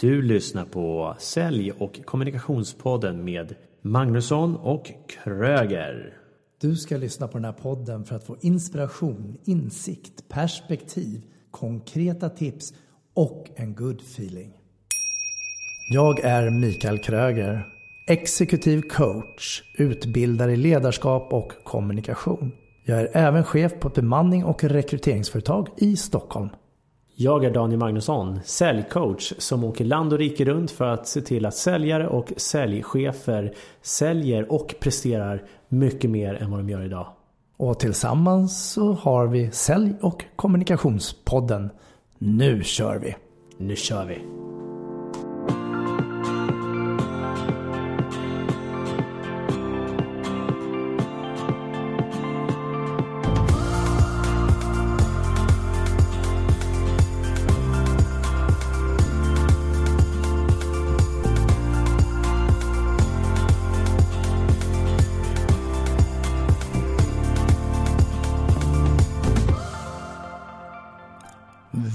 Du lyssnar på Sälj- och kommunikationspodden med Magnusson och Kröger. Du ska lyssna på den här podden för att få inspiration, insikt, perspektiv, konkreta tips och en good feeling. Jag är Mikael Kröger, exekutiv coach, utbildare i ledarskap och kommunikation. Jag är även chef på ett bemanning- och rekryteringsföretag i Stockholm. Jag är Daniel Magnusson, säljcoach som åker land och rike runt för att se till att säljare och säljchefer säljer och presterar mycket mer än vad de gör idag. Och tillsammans så har vi Sälj- och kommunikationspodden. Nu kör vi! Nu kör vi!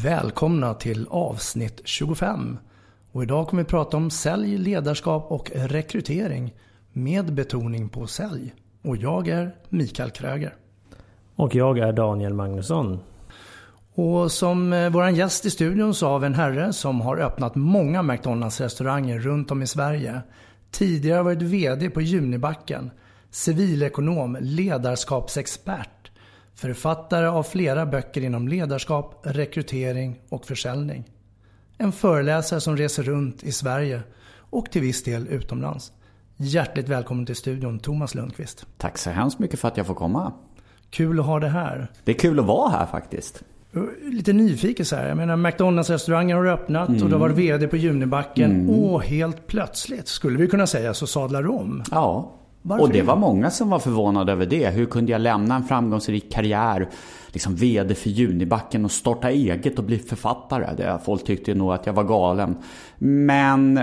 Välkomna till avsnitt 25 och idag kommer vi prata om sälj, ledarskap och rekrytering med betoning på sälj. Och jag är Mikael Kröger. Och jag är Daniel Magnusson. Och som våran gäst i studion så har vi en herre som har öppnat många McDonald's restauranger runt om i Sverige. Tidigare varit vd på Junibacken, civilekonom, ledarskapsexpert. Författare av flera böcker inom ledarskap, rekrytering och försäljning. En föreläsare som reser runt i Sverige och till viss del utomlands. Hjärtligt välkommen till studion, Thomas Lundqvist. Tack så hemskt mycket för att jag får komma. Kul att ha det här. Det är kul att vara här faktiskt. Lite nyfiken så här. Jag menar, McDonald's-restauranger har öppnat och det var vd på Junibacken. Och helt plötsligt, skulle vi kunna säga, så sadlar om. Ja. Varför? Och det var många som var förvånade över det. Hur kunde jag lämna en framgångsrik karriär, liksom vd för Junibacken, och starta eget och bli författare? Folk tyckte nog att jag var galen.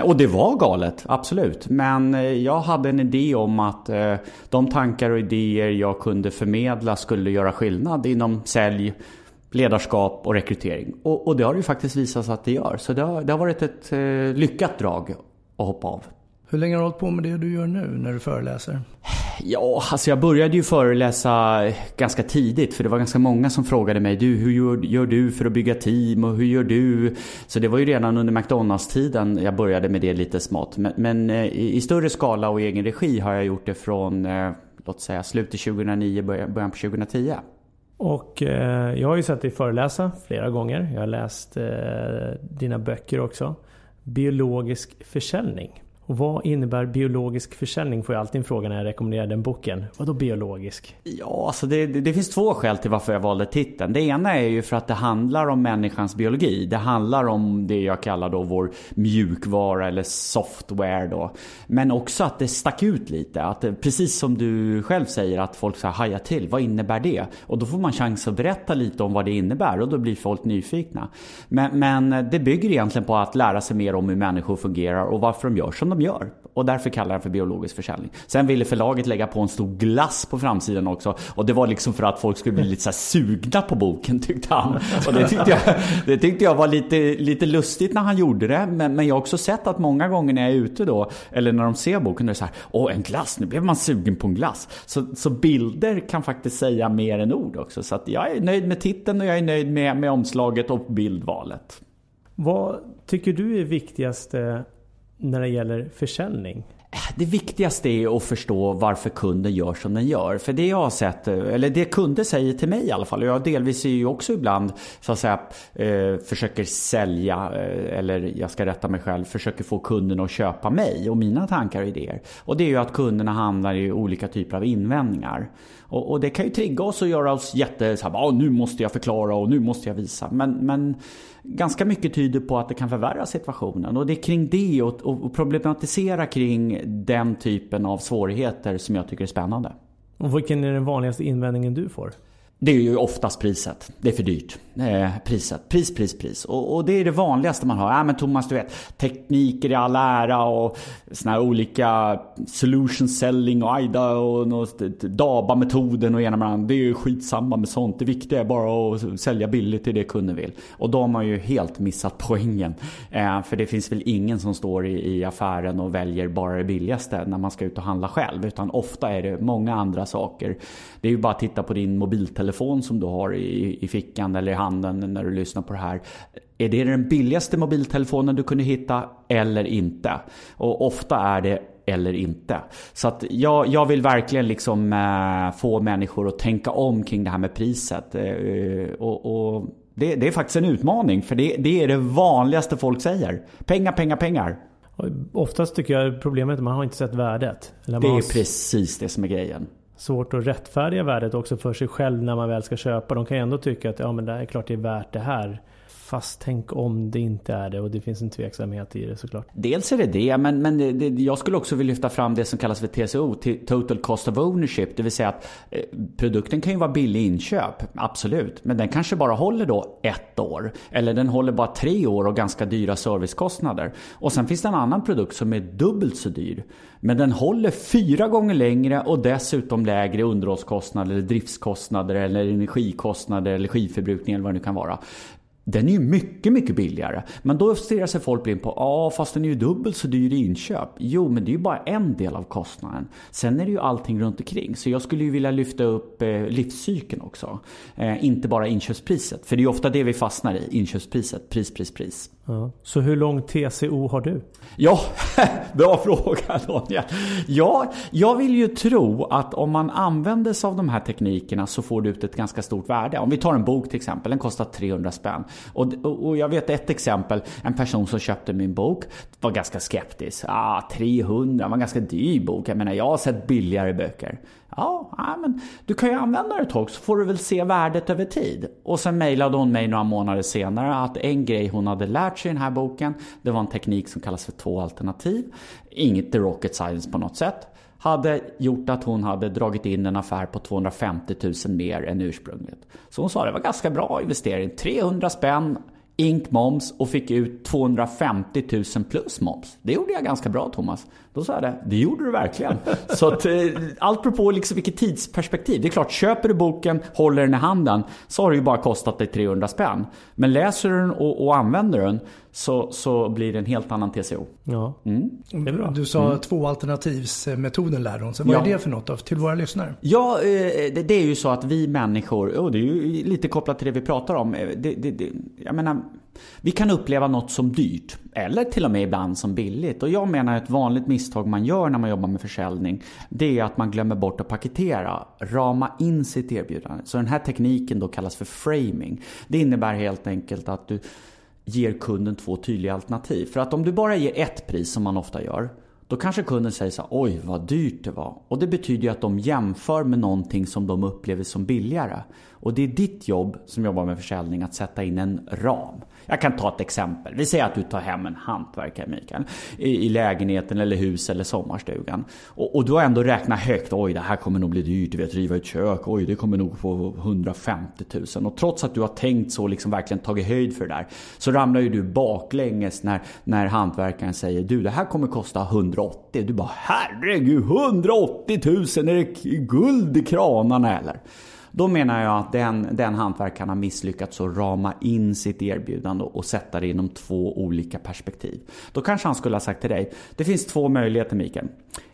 Och det var galet, absolut. Men jag hade en idé om att de tankar och idéer jag kunde förmedla skulle göra skillnad inom sälj, ledarskap och rekrytering. Och det har ju faktiskt visat sig att det gör. Så det har varit ett lyckat drag att hoppa av. Hur länge har du hållit på med det du gör nu när du föreläser? Ja, alltså jag började ju föreläsa ganska tidigt, för det var ganska många som frågade mig, du, hur gör du för att bygga team och hur gör du? Så det var ju redan under McDonald's-tiden jag började med det lite smått. Men i större skala och i egen regi har jag gjort det från, låt säga, slutet 2009, början på 2010. Och jag har ju sett dig föreläsa flera gånger. Jag har läst dina böcker också. Biologisk försäljning. Och vad innebär biologisk försäljning, får jag alltid en fråga när jag rekommenderar den boken. Vadå biologisk? Ja, alltså det finns två skäl till varför jag valde titeln. Det ena är ju för att det handlar om människans biologi. Det handlar om det jag kallar då vår mjukvara eller software då. Men också att det stack ut lite. Att det, precis som du själv säger, att folk så här hajar till. Vad innebär det? Och då får man chans att berätta lite om vad det innebär, och då blir folk nyfikna. Men det bygger egentligen på att lära sig mer om hur människor fungerar och varför de gör som de gör. Och därför kallar jag för biologisk försäljning. Sen ville förlaget lägga på en stor glass på framsidan också, och det var liksom för att folk skulle bli lite så här sugna på boken, tyckte han. Och det tyckte jag var lite lustigt när han gjorde det, men jag har också sett att många gånger när jag är ute då, eller när de ser boken, då är det så här, åh, en glass, nu blev man sugen på en glass. Så bilder kan faktiskt säga mer än ord också. Så att jag är nöjd med titeln och jag är nöjd med omslaget och bildvalet. Vad tycker du är viktigaste när det gäller försäljning? Det viktigaste är att förstå varför kunden gör som den gör. För det jag har sett, eller det kunder säger till mig i alla fall, och jag delvis är ju också ibland så att säga försöker sälja, eller jag ska rätta mig själv, försöker få kunden att köpa mig och mina tankar och idéer. Och det är ju att kunderna hamnar i olika typer av invändningar. Och det kan ju trigga oss och göra oss nu måste jag förklara och nu måste jag visa. Men ganska mycket tyder på att det kan förvärra situationen. Och det är kring det och problematisera kring den typen av svårigheter som jag tycker är spännande. Och vilken är den vanligaste invändningen du får? Det är ju oftast priset. Det är för dyrt. Priset. Pris. Och det är det vanligaste man har. Men Thomas, du vet, tekniker i all ära och såna här olika solution selling och IDA och DABA-metoden och ena. Det är ju skitsamma med sånt. Det viktiga är bara att sälja billigt till det kunden vill. Och de har ju helt missat poängen. För det finns väl ingen som står i affären och väljer bara det billigaste när man ska ut och handla själv. Utan ofta är det många andra saker. Det är ju bara att titta på din mobiltelefon som du har i fickan eller i handen när du lyssnar på det här. Är det den billigaste mobiltelefonen du kunde hitta eller inte? Och ofta är det eller inte. Så att jag vill verkligen liksom få människor att tänka om kring det här med priset. Och det är faktiskt en utmaning, för det är det vanligaste folk säger. Pengar. Oftast tycker jag problemet är att man har inte sett värdet. Eller det är precis det som är grejen. Svårt att rättfärdiga värdet också för sig själv när man väl ska köpa. De kan ju ändå tycka att ja, men det är klart det är värt det här. Fast tänk om det inte är det, och det finns en tveksamhet i det såklart. Dels är det, men jag skulle också vilja lyfta fram det som kallas för TCO, Total Cost of Ownership. Det vill säga att produkten kan ju vara billig inköp, absolut. Men den kanske bara håller då 1 år. Eller den håller bara 3 år och ganska dyra servicekostnader. Och sen finns det en annan produkt som är dubbelt så dyr. Men den håller 4 gånger längre och dessutom lägre underhållskostnader, eller driftskostnader, eller energikostnader, eller skiförbrukning eller vad det nu kan vara. Den är ju mycket, mycket billigare. Men då stirrar sig folk in på, fast den är ju dubbelt så dyr i inköp. Jo, men det är ju bara en del av kostnaden. Sen är det ju allting runt omkring. Så jag skulle ju vilja lyfta upp livscykeln också. Inte bara inköpspriset. För det är ju ofta det vi fastnar i, inköpspriset. Pris. Ja. Så hur lång TCO har du? Ja, bra fråga, Daniel. Ja, jag vill ju tro att om man använder sig av de här teknikerna så får du ut ett ganska stort värde. Om vi tar en bok till exempel, den kostar 300 spänn. Och jag vet ett exempel, en person som köpte min bok var ganska skeptisk. 300, var en ganska dyr bok. Jag menar, jag har sett billigare böcker. Men du kan ju använda det ett tag så får du väl se värdet över tid. Och sen mejlade hon mig några månader senare att en grej hon hade lärt sig i den här boken, det var en teknik som kallas för 2 alternativ. Inget rocket science på något sätt. Hade gjort att hon hade dragit in en affär på 250 000 mer än ursprungligt. Så hon sa att det var ganska bra investering. 300 spänn, inkmoms, och fick ut 250 000 plus moms. Det gjorde jag ganska bra, Thomas. Då sa jag det gjorde du verkligen. Så att, allt beror på liksom vilket tidsperspektiv. Det är klart, köper du boken, håller den i handen, så har det ju bara kostat dig 300 spänn. Men läser du den och använder den, så blir det en helt annan TCO. Ja. Mm. Det är bra. Du sa 2-alternativsmetoden lärde hon. Så vad är det för något till våra lyssnare? Ja, det är ju så att vi människor, och det är ju lite kopplat till det vi pratar om. Jag menar, vi kan uppleva något som dyrt eller till och med ibland som billigt. Och jag menar att ett vanligt misstag man gör när man jobbar med försäljning, det är att man glömmer bort att paketera, rama in sitt erbjudande. Så den här tekniken då kallas för framing. Det innebär helt enkelt att du ger kunden 2 tydliga alternativ. För att om du bara ger ett pris, som man ofta gör, då kanske kunden säger så här, oj vad dyrt det var. Och det betyder ju att de jämför med någonting som de upplever som billigare. Och det är ditt jobb som jobbar med försäljning att sätta in en ram. Jag kan ta ett exempel. Vi säger att du tar hem en hantverkare, Mikael, i lägenheten eller hus eller sommarstugan. Och du har ändå räknat högt. Oj, det här kommer nog bli dyrt. Du vet, riva ut kök. Oj, det kommer nog få 150 000. Och trots att du har tänkt så, liksom verkligen tagit höjd för det där, så ramlar ju du baklänges när hantverkaren säger, du, det här kommer kosta 180. Du bara, herregud, 180 000. Är det guld i kranarna eller? Då menar jag att den hantverkaren har misslyckats att rama in sitt erbjudande och sätta det inom 2 olika perspektiv. Då kanske han skulle ha sagt till dig, det finns 2 möjligheter, Mikael.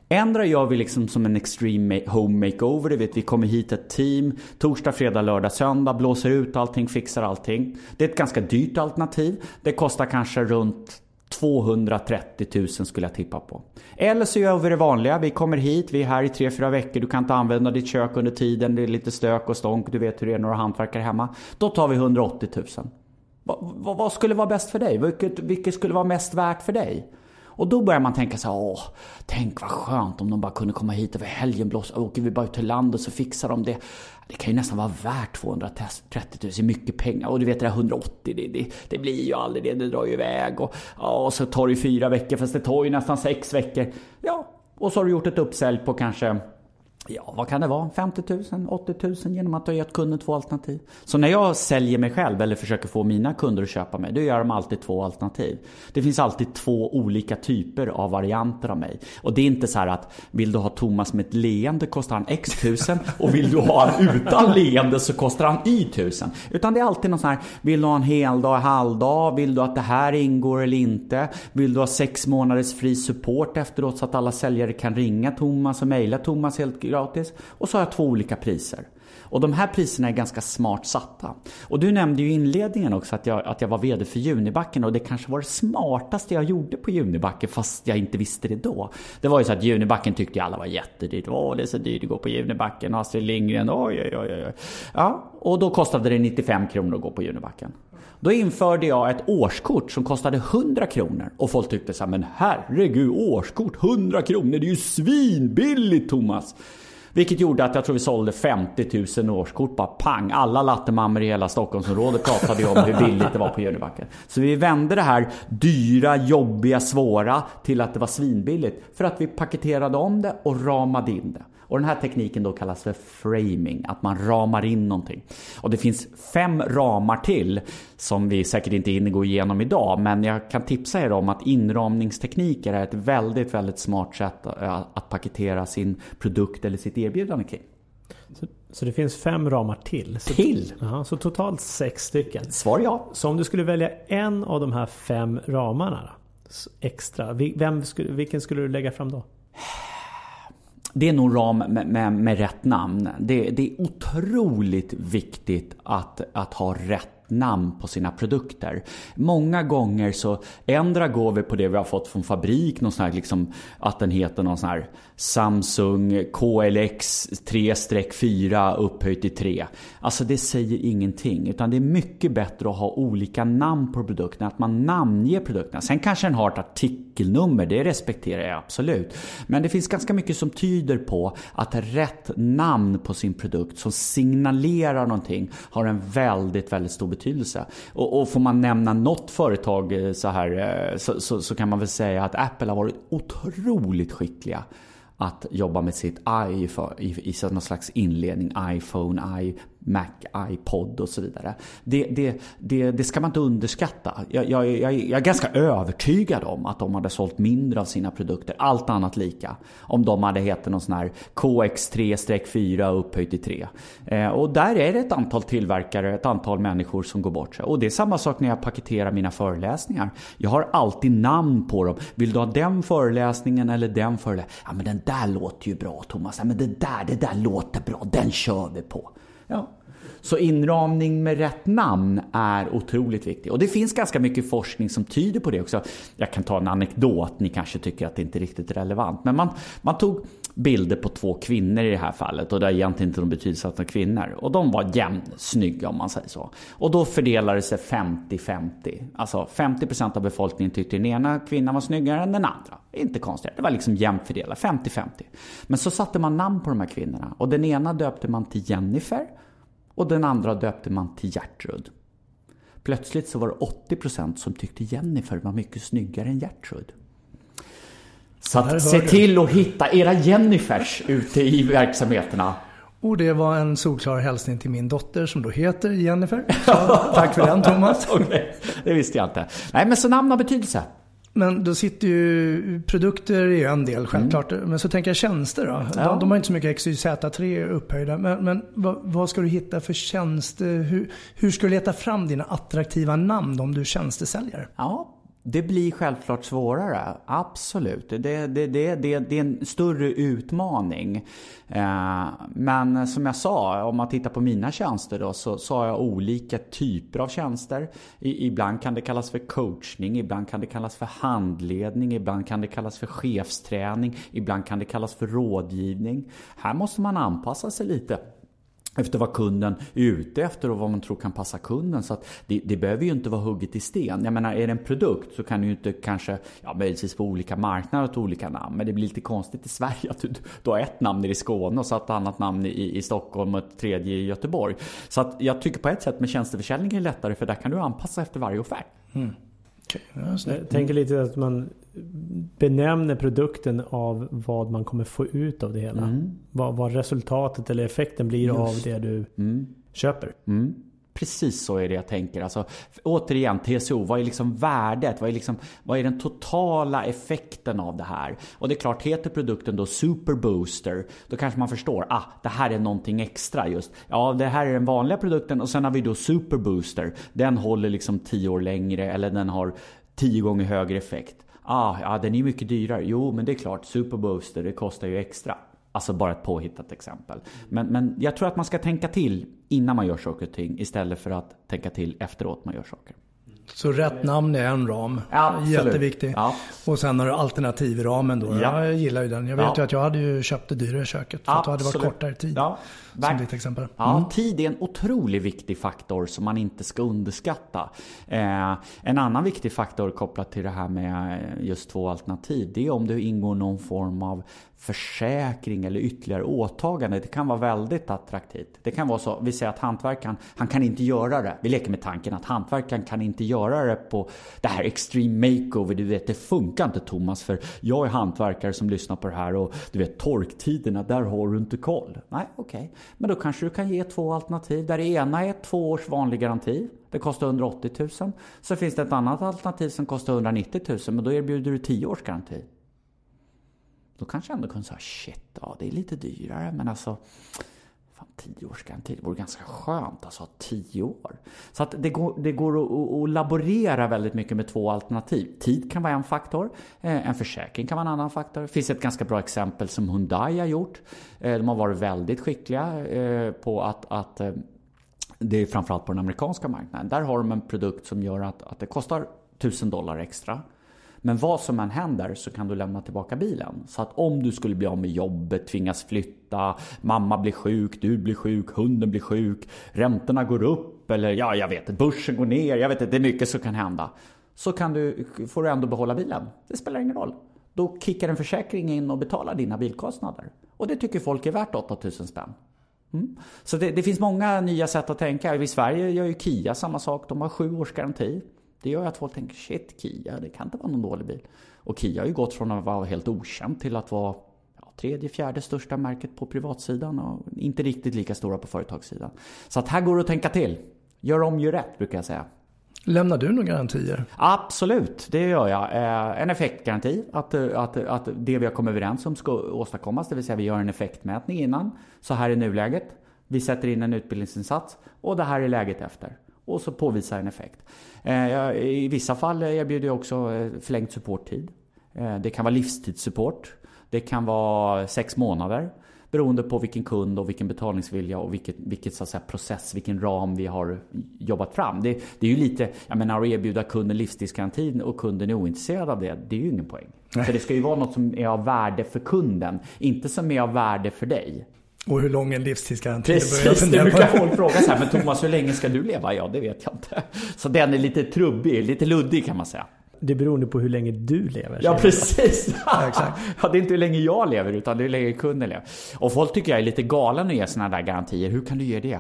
Ändra gör vi liksom som en extreme home makeover. Du vet, vi kommer hit ett team torsdag, fredag, lördag, söndag, blåser ut allting, fixar allting. Det är ett ganska dyrt alternativ. Det kostar kanske runt 230 000 skulle jag tippa på. Eller så gör vi det vanliga. Vi kommer hit, vi är här i 3-4 veckor. Du kan inte använda ditt kök under tiden. Det är lite stök och stånk. Du vet hur det är, några hantverkare hemma. Då tar vi 180 000. Vad skulle vara bäst för dig? Vilket skulle vara mest värt för dig? Och då börjar man tänka så här, tänk vad skönt om de bara kunde komma hit över helgen, blåsa, åker vi bara ut till landet så fixar de det. Det kan ju nästan vara värt 230 000, är mycket pengar. Och du vet det där 180, det blir ju aldrig det, det drar ju iväg. Och så tar det ju 4 veckor, fast det tar ju nästan 6 veckor. Ja, och så har du gjort ett uppsälj på kanske Ja, vad kan det vara? 50 000, 80 000 genom att ha gett kunden två alternativ. Så när jag säljer mig själv eller försöker få mina kunder att köpa mig, då gör de alltid två alternativ. Det finns alltid två olika typer av varianter av mig. Och det är inte så här att vill du ha Thomas med ett leende kostar han x tusen och vill du ha han utan leende så kostar han y tusen. Utan det är alltid någon sån här, vill du ha en hel dag, halvdag, vill du att det här ingår eller inte? Vill du ha 6 månaders fri support efteråt så att alla säljare kan ringa Thomas och mejla Thomas helt gratis, och så har jag två olika priser. Och de här priserna är ganska smart satta. Och du nämnde ju i inledningen också att jag var vd för Junibacken, och det kanske var det smartaste jag gjorde på Junibacken fast jag inte visste det då. Det var ju så att Junibacken tyckte alla var jättedyrt. Åh, det är så dyrt att gå på Junibacken. Och Astrid Lindgren, oj. Ja, och då kostade det 95 kronor att gå på Junibacken. Då införde jag ett årskort som kostade 100 kronor. Och folk tyckte så här, men herregud, årskort 100 kronor, det är ju svinbilligt, Thomas. Vilket gjorde att jag tror vi sålde 50 000 årskort. Bara pang, alla lattemammor i hela Stockholmsområdet pratade ju om hur billigt det var på Junibacken. Så vi vände det här dyra, jobbiga, svåra till att det var svinbilligt. För att vi paketerade om det och ramade in det. Och den här tekniken då kallas för framing, att man ramar in någonting. Och det finns 5 ramar till som vi säkert inte hinner gå igenom idag, men jag kan tipsa er om att inramningstekniker är ett väldigt, väldigt smart sätt att paketera sin produkt eller sitt erbjudande kring. Så det finns 5 ramar till? Till? Så totalt 6 stycken. Svar ja. Så om du skulle välja en av de här 5 ramarna extra, vilken skulle du lägga fram då? Det är nog ram med rätt namn. Det är otroligt viktigt att ha rätt namn på sina produkter. Många gånger så ändrar går vi på det vi har fått från fabrik, någon sån här liksom, att den heter någon sån här Samsung KLX 3-4 upphöjt till 3. Alltså det säger ingenting, utan det är mycket bättre att ha olika namn på produkterna, att man namnger produkterna. Sen kanske den har ett artikelnummer, det respekterar jag absolut. Men det finns ganska mycket som tyder på att rätt namn på sin produkt som signalerar någonting har en väldigt, väldigt stor betydelse. Och får man nämna något företag så här så kan man väl säga att Apple har varit otroligt skickliga att jobba med sitt i någon slags inledning, iPhone, Mac, iPod och så vidare. Det ska man inte underskatta. Jag är ganska övertygad om att de hade sålt mindre av sina produkter, allt annat lika, om de hade hetat någon sån här KX3-4 upphöjt till 3. Och där är det ett antal tillverkare, ett antal människor som går bort sig. Och det är samma sak när jag paketerar mina föreläsningar. Jag har alltid namn på dem. Vill du ha den föreläsningen eller den föreläsningen? Ja, men den där låter ju bra, Thomas. Ja, men det där låter bra. Den kör vi på. Ja. Så inramning med rätt namn är otroligt viktigt. Och det finns ganska mycket forskning som tyder på det också. Jag kan ta en anekdot, ni kanske tycker att det inte är riktigt relevant. Men man tog bilder på 2 kvinnor i det här fallet, och det är egentligen inte de betydelsefulla kvinnor. Och de var jämnsnygga om man säger så. Och då fördelade det sig 50-50. Alltså 50% av befolkningen tyckte den ena kvinnan var snyggare än den andra. Inte konstigt, det var liksom jämnt fördelat, 50-50. Men så satte man namn på de här kvinnorna, och den ena döpte man till Jennifer och den andra döpte man till Gertrud. Plötsligt så var det 80% som tyckte Jennifer var mycket snyggare än Gertrud. Så att se till att hitta era Jennifers ute i verksamheterna. Och det var en solklar hälsning till min dotter som då heter Jennifer. Så, tack för den, Thomas. Okay. Det visste jag inte. Nej, men så namn har betydelse. Men då sitter ju produkter i en del självklart, men så tänker jag tjänster då. Ja. De har inte så mycket XYZ3 upphöjda, men vad ska du hitta för tjänster? Hur ska du leta fram dina attraktiva namn om du tjänstesäljer? Ja. Det blir självklart svårare, absolut. Det är en större utmaning. Men som jag sa, om man tittar på mina tjänster då, så har jag olika typer av tjänster. Ibland kan det kallas för coachning, ibland kan det kallas för handledning, ibland kan det kallas för chefsträning, ibland kan det kallas för rådgivning. Här måste man anpassa sig lite efter vad kunden är ute efter och vad man tror kan passa kunden. Så att det behöver ju inte vara hugget i sten. Jag menar, är det en produkt så kan du ju inte kanske, ja, möjligtvis på olika marknader och olika namn. Men det blir lite konstigt i Sverige att du har ett namn i Skåne och så ett annat namn i Stockholm och ett tredje i Göteborg. Så att jag tycker på ett sätt med tjänsteförsäljning är lättare, för där kan du anpassa efter varje offert. Mm. Jag tänker lite att man benämner produkten av vad man kommer få ut av det hela. Mm. Vad resultatet eller effekten blir av det du köper. Mm. Precis så är det jag tänker. Alltså, återigen, TCO, vad är liksom värdet? Vad är den totala effekten av det här? Och det är klart, heter produkten då Superbooster, då kanske man förstår, det här är någonting extra just. Ja, det här är den vanliga produkten och sen har vi då Superbooster. Den håller liksom 10 år längre eller den har 10 gånger högre effekt. Den är mycket dyrare. Jo, men det är klart, Superbooster, det kostar ju extra. Alltså bara ett påhittat exempel. Men jag tror att man ska tänka till innan man gör saker och ting istället för att tänka till efteråt man gör saker. Så rätt namn är en ram. Absolut. Jätteviktig. Ja. Och sen har du alternativramen då. Ja. Jag gillar ju den. Jag vet ju att jag hade ju köpt det dyrare köket för att det hade varit kortare tid. Ja. Som ditt exempel. Ja, tid är en otroligt viktig faktor som man inte ska underskatta. En annan viktig faktor kopplat till det här med just 2 alternativ, det är om du ingår någon form av försäkring eller ytterligare åtagande. Det kan vara väldigt attraktivt. Det kan vara så, vi säger att hantverkaren, han kan inte göra det. Vi leker med tanken att hantverkaren kan inte göra det på det här extreme makeover. Du vet, det funkar inte, Thomas, för jag är hantverkare som lyssnar på det här och du vet, torktiderna, där har du inte koll. Nej, okej. Men då kanske du kan ge 2 alternativ. Där det ena är 2 års vanlig garanti. Det kostar 180 000. Så finns det ett annat alternativ som kostar 190 000. Men då erbjuder du 10 års garanti. Då kanske jag ändå kunde säga, det är lite dyrare. Men alltså, 10 års garanti. Det vore ganska skönt att ha 10 år. Så att det går att laborera väldigt mycket med 2 alternativ. Tid kan vara en faktor. En försäkring kan vara en annan faktor. Det finns ett ganska bra exempel som Hyundai har gjort. De har varit väldigt skickliga på att det är framförallt på den amerikanska marknaden. Där har de en produkt som gör att det kostar $1,000 extra. Men vad som än händer så kan du lämna tillbaka bilen. Så att om du skulle bli av med jobbet, tvingas flytta, mamma blir sjuk, du blir sjuk, hunden blir sjuk, räntorna går upp eller börsen går ner, det är mycket som kan hända. Så får du ändå behålla bilen. Det spelar ingen roll. Då kickar en försäkring in och betalar dina bilkostnader. Och det tycker folk är värt 8000 spänn. Mm. Så det finns många nya sätt att tänka. I Sverige gör ju Kia samma sak. De har 7 års garanti. Det gör att folk tänker, Kia, det kan inte vara någon dålig bil. Och Kia har ju gått från att vara helt okänd till att vara 3-4 största märket på privatsidan och inte riktigt lika stora på företagssidan. Så att här går det att tänka till. Gör om, gör rätt, brukar jag säga. Lämnar du några garantier? Absolut, det gör jag. En effektgaranti, att det vi har kommit överens om ska åstadkommas. Det vill säga vi gör en effektmätning innan. Så här är nuläget. Vi sätter in en utbildningsinsats och det här är läget efter. Och så påvisar en effekt. I vissa fall erbjuder jag också förlängd supporttid. Det kan vara livstidssupport. Det kan vara 6 månader. Beroende på vilken kund och vilken betalningsvilja och vilket så att säga, process, vilken ram vi har jobbat fram. Det är ju lite, jag menar, att erbjuda kunden livstidsgarantin och kunden är ointresserad av det, det är ju ingen poäng. För det ska ju vara något som är av värde för kunden, inte som är av värde för dig. Och hur lång en livstidsgaranti? Precis, det brukar folk fråga så här, men Thomas, hur länge ska du leva? Ja, det vet jag inte. Så den är lite trubbig, lite luddig kan man säga. Det beror på hur länge du lever. Ja, precis. Ja, det är inte hur länge jag lever utan det är hur länge kunden lever. Och folk tycker jag är lite galen att ge såna där garantier. Hur kan du ge det?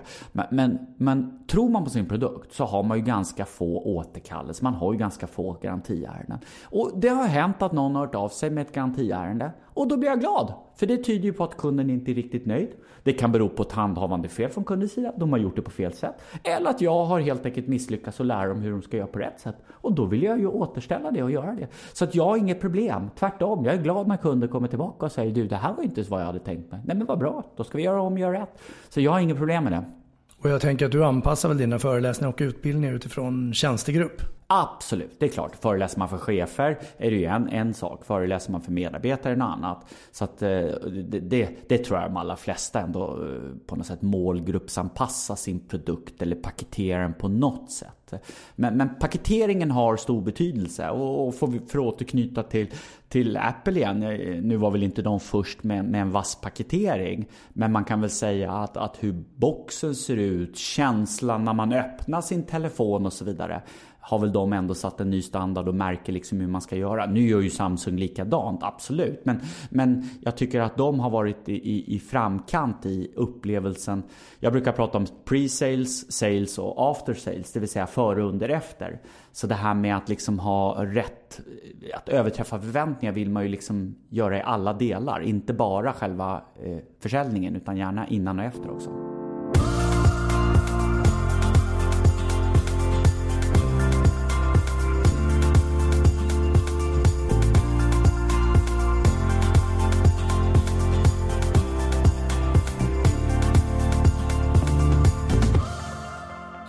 Men tror man på sin produkt så har man ju ganska få återkallelser. Man har ju ganska få garantiärenden. Och det har hänt att någon har hört av sig med ett garantiärende. Och då blir jag glad. För det tyder ju på att kunden inte är riktigt nöjd. Det kan bero på ett handhavande fel från kundens sida. De har gjort det på fel sätt. Eller att jag har helt enkelt misslyckats och lära dem hur de ska göra på rätt sätt. Och då vill jag ju återställa det och göra det. Så att jag har inget problem. Tvärtom, jag är glad när kunden kommer tillbaka och säger du, det här var inte vad jag hade tänkt mig. Nej men vad bra, då ska vi göra om och göra rätt. Så jag har inget problem med det. Och jag tänker att du anpassar väl dina föreläsningar och utbildningar utifrån tjänstegrupp? Absolut, det är klart. Föreläser man för chefer är det ju en sak. Föreläser man för medarbetare är en annan. Så att, det tror jag de allra flesta ändå på något sätt målgruppsanpassar sin produkt eller paketerar den på något sätt. Men paketeringen har stor betydelse och får vi återknyta till Apple igen. Nu var väl inte de först med en vass paketering, men man kan väl säga att hur boxen ser ut, känslan när man öppnar sin telefon och så vidare har väl de ändå satt en ny standard och märker liksom hur man ska göra. Nu gör ju Samsung likadant, absolut. Men jag tycker att de har varit i framkant i upplevelsen. Jag brukar prata om pre-sales, sales och after sales, det vill säga före, under, efter. Så det här med att liksom ha rätt, att överträffa förväntningar vill man ju liksom göra i alla delar. Inte bara själva försäljningen utan gärna innan och efter också.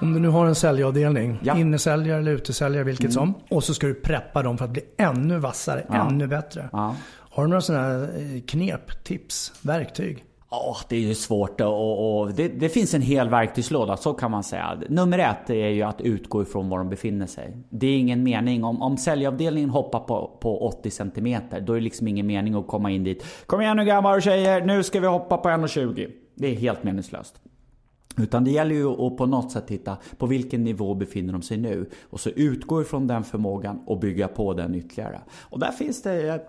Om du nu har en säljavdelning, innesäljare eller utesäljare, vilket som, och så ska du preppa dem för att bli ännu vassare, ännu bättre. Har du några sådana knep, tips, verktyg? Ja, det är ju svårt och det finns en hel verktygslåda, så kan man säga. Nummer ett är ju att utgå ifrån var de befinner sig. Det är ingen mening, om säljavdelningen hoppar på 80 cm, då är det liksom ingen mening att komma in dit. Kom igen nu gamla och tjejer, nu ska vi hoppa på 1,20. Det är helt meningslöst. Utan det gäller ju att på något sätt titta på vilken nivå befinner de sig nu. Och så utgå ifrån den förmågan och bygga på den ytterligare. Och där finns det,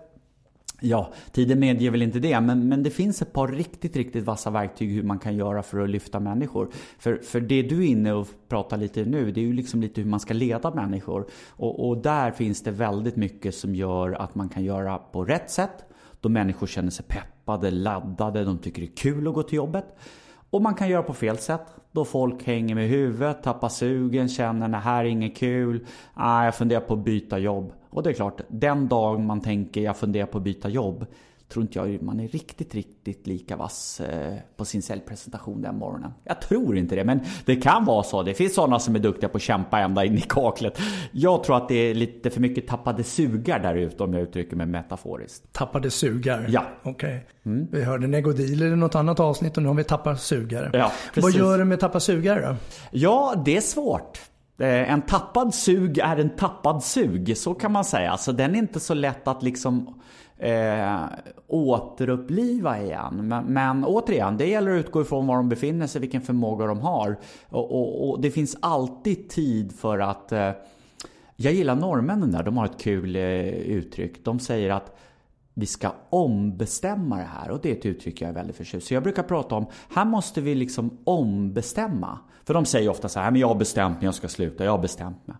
ja, tiden medger väl inte det. Men det finns ett par riktigt vassa verktyg hur man kan göra för att lyfta människor. För det du är inne och pratar lite nu, det är ju liksom lite hur man ska leda människor. Och där finns det väldigt mycket som gör att man kan göra på rätt sätt. Då människor känner sig peppade, laddade, de tycker det är kul att gå till jobbet. Och man kan göra på fel sätt, då folk hänger med huvudet, tappar sugen, känner att det här är inget kul. Jag funderar på att byta jobb. Och det är klart, den dag man tänker jag funderar på att byta jobb, tror inte jag man är riktigt lika vass på sin säljpresentation den morgonen. Jag tror inte det, men det kan vara så. Det finns sådana som är duktiga på att kämpa ända in i kaklet. Jag tror att det är lite för mycket tappade sugar där ute, om jag uttrycker mig metaforiskt. Tappade sugar? Ja. Okej. Vi hörde negodil eller något annat avsnitt och nu har vi tappat sugare. Ja, vad gör du med tappa sugare då? Ja, det är svårt. En tappad sug är en tappad sug, så kan man säga. Så den är inte så lätt att liksom återuppliva igen, men återigen, det gäller att utgå ifrån var de befinner sig, vilken förmåga de har, och det finns alltid tid för att jag gillar norrmännen där, de har ett kul uttryck, de säger att vi ska ombestämma det här, och det är ett uttryck jag är väldigt förtjust. Så jag brukar prata om, här måste vi liksom ombestämma, för de säger ofta så här, men jag har bestämt mig, jag ska sluta, jag har bestämt mig.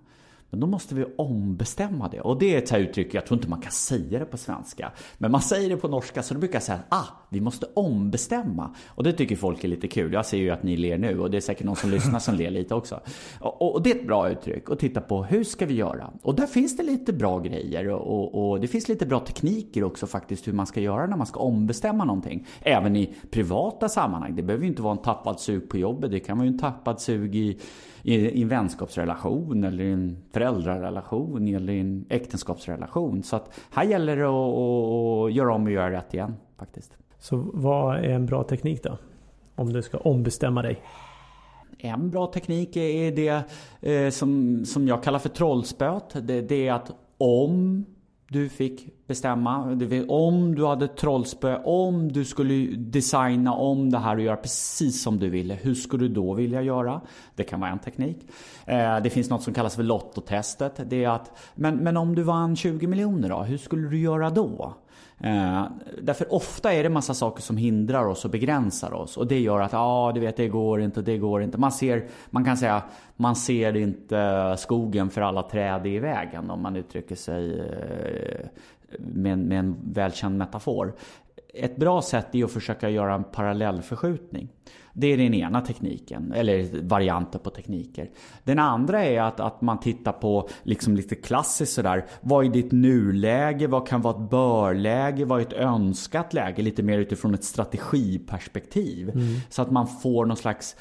Men då måste vi ombestämma det. Och det är ett uttryck, jag tror inte man kan säga det på svenska. Men man säger det på norska, så då brukar jag säga att vi måste ombestämma. Och det tycker folk är lite kul. Jag ser ju att ni ler nu och det är säkert någon som lyssnar som ler lite också. Och det är ett bra uttryck. Och titta på hur ska vi göra. Och där finns det lite bra grejer. Och det finns lite bra tekniker också faktiskt hur man ska göra när man ska ombestämma någonting. Även i privata sammanhang. Det behöver ju inte vara en tappad sug på jobbet. Det kan vara ju en tappad sug i en vänskapsrelation eller i en föräldrarrelation eller i en äktenskapsrelation. Så att här gäller det att göra om och göra rätt igen faktiskt. Så vad är en bra teknik då? Om du ska ombestämma dig? En bra teknik är det som jag kallar för trollspöt. Det är att om du fick bestämma, om du hade trollspö, om du skulle designa om det här och göra precis som du ville, hur skulle du då vilja göra? Det kan vara en teknik. Det finns något som kallas för lottotestet. Det är att, men om du vann 20 miljoner då, hur skulle du göra då? Därför ofta är det massa saker som hindrar oss och begränsar oss, och det gör att det går inte. Man ser inte skogen för alla träd i vägen, om man uttrycker sig med en välkänd metafor. Ett bra sätt är att försöka göra en parallellförskjutning. Det är den ena tekniken, eller varianter på tekniker. Den andra är att man tittar på liksom lite klassiskt sådär. Vad är ditt nuläge? Vad kan vara ett börläge? Vad är ett önskat läge? Lite mer utifrån ett strategiperspektiv. Så att man får någon slags,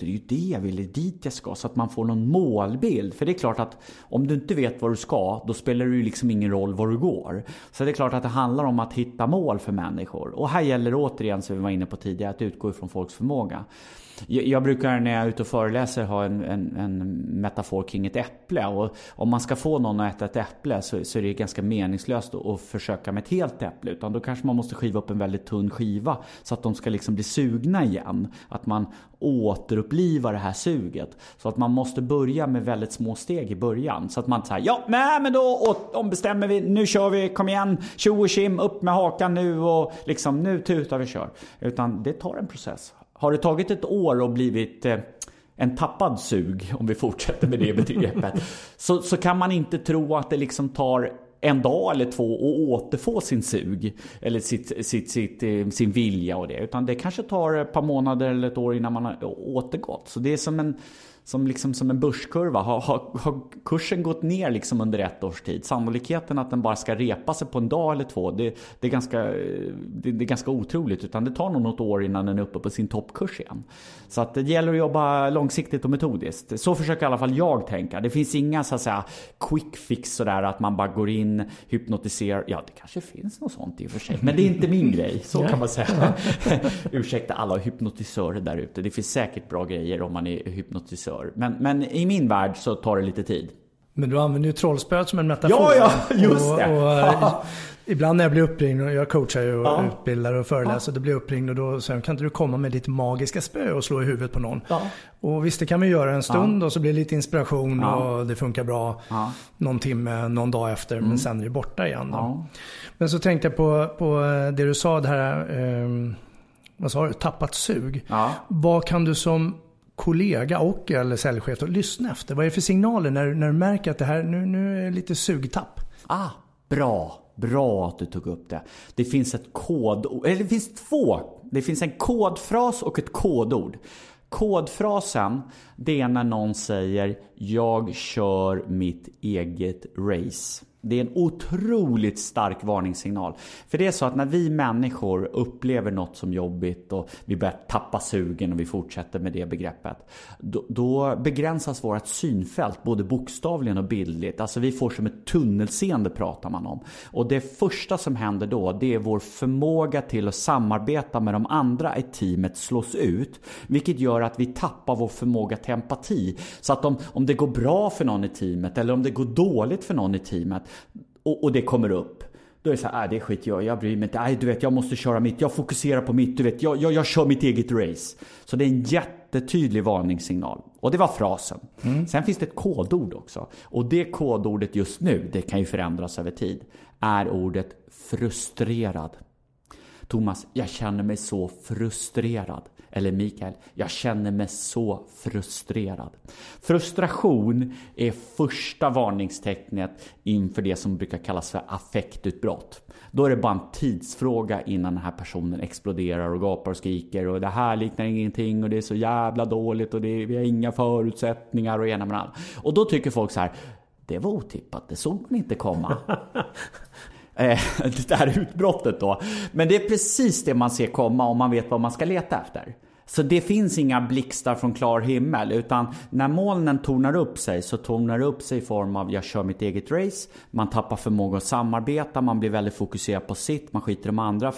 det är ju det jag vill, dit jag ska. Så att man får någon målbild. För det är klart att om du inte vet vad du ska, då spelar det ju liksom ingen roll var du går. Så det är klart att det handlar om att hitta mål för människor. Och här gäller det återigen, som vi var inne på tidigare, att utgå ifrån folks förmåga. Jag brukar när jag är ute och föreläser ha en metafor kring ett äpple, och om man ska få någon att äta ett äpple så är det ganska meningslöst att försöka med ett helt äpple, utan då kanske man måste skiva upp en väldigt tunn skiva så att de ska liksom bli sugna igen. Att man återuppliva det här suget. Så att man måste börja med väldigt små steg i början. Så att man inte säger, ja men då ombestämmer vi, nu kör vi, kom igen, tjo och kim, upp med hakan nu och liksom nu tutar vi kör. Utan det tar en process. Har det tagit ett år och blivit en tappad sug, om vi fortsätter med det begreppet, så kan man inte tro att det liksom tar en dag eller två och återfå sin sug eller sin vilja och det, utan det kanske tar ett par månader eller ett år innan man har återgått. Så det är som en börskurva. Har kursen gått ner liksom under ett års tid, sannolikheten att den bara ska repa sig på en dag eller två, det är ganska otroligt, utan det tar nog något år innan den är uppe på sin toppkurs igen. Så att det gäller att jobba långsiktigt och metodiskt. Så försöker i alla fall jag tänka. Det finns inga så att säga quick fix sådär att man bara går in, hypnotiserar. Ja, det kanske finns något sånt i och för sig, men det är inte min grej, så kan man säga. Ursäkta alla hypnotisörer där ute. Det finns säkert bra grejer om man är hypnotisör. Men i min värld så tar det lite tid. Men du använder ju trollspöet som en metafor. Ja, just det. Och ibland när jag blir uppringd, och jag coachar ju och utbildar och föreläser, då blir jag uppringd och då säger, kan inte du komma med ditt magiska spö och slå i huvudet på någon? Ja. Och visst, det kan man göra en stund och så blir det lite inspiration och det funkar bra någon timme, någon dag efter, men sen är det borta igen då. Men så tänkte jag på det du sa, det här vad sa du? Tappat sug. Vad kan du som kollega och eller säljchef och lyssna efter? Vad är det för signaler när du märker att det här nu är lite sugtapp? Bra att du tog upp det. Det finns ett kodord, eller det finns två. Det finns en kodfras och ett kodord. Kodfrasen, det är när någon säger jag kör mitt eget race. Det är en otroligt stark varningssignal. För det är så att när vi människor upplever något som jobbigt och vi börjar tappa sugen och vi fortsätter med det begreppet, då begränsas vårt synfält både bokstavligen och bildligt. Alltså vi får som ett tunnelseende, pratar man om. Och det första som händer då, det är vår förmåga till att samarbeta med de andra i teamet slås ut. Vilket gör att vi tappar vår förmåga till empati. Så att om det går bra för någon i teamet eller om det går dåligt för någon i teamet, och det kommer upp, då är det så här, det är skit, jag bryr mig inte, du vet, jag måste köra mitt, jag fokuserar på mitt, du vet, jag kör mitt eget race. Så det är en jättetydlig varningssignal. Och det var frasen. Sen finns det ett kodord också. Och det kodordet just nu, det kan ju förändras över tid, är ordet frustrerad. Thomas, jag känner mig så frustrerad. Eller Mikael, jag känner mig så frustrerad. Frustration är första varningstecknet inför det som brukar kallas för affektutbrott. Då är det bara en tidsfråga innan den här personen exploderar och gapar och skriker. Och det här liknar ingenting och det är så jävla dåligt och vi har inga förutsättningar och ena med alla. Och då tycker folk så här, det var otippat, det såg man inte komma. Det där utbrottet då. Men det är precis det man ser komma om man vet vad man ska leta efter. Så det finns inga blixtar från klar himmel, utan när molnen tornar upp sig, så tornar det upp sig i form av jag kör mitt eget race, man tappar förmågan att samarbeta, man blir väldigt fokuserad på sitt, man skiter om andra,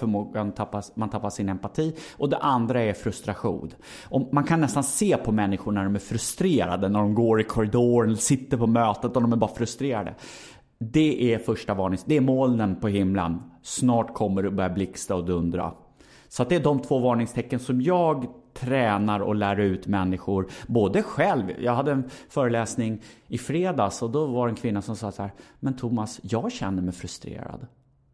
man tappar sin empati, och det andra är frustration. Och man kan nästan se på människor när de är frustrerade, när de går i korridoren, sitter på mötet och de är bara frustrerade. Det är första varningen. Det är molnen på himlen. Snart kommer det börja blixtra och dundra. Så att det är de två varningstecken som jag tränar och lär ut människor. Både själv. Jag hade en föreläsning i fredags och då var det en kvinna som sa så här: men Thomas, jag känner mig frustrerad.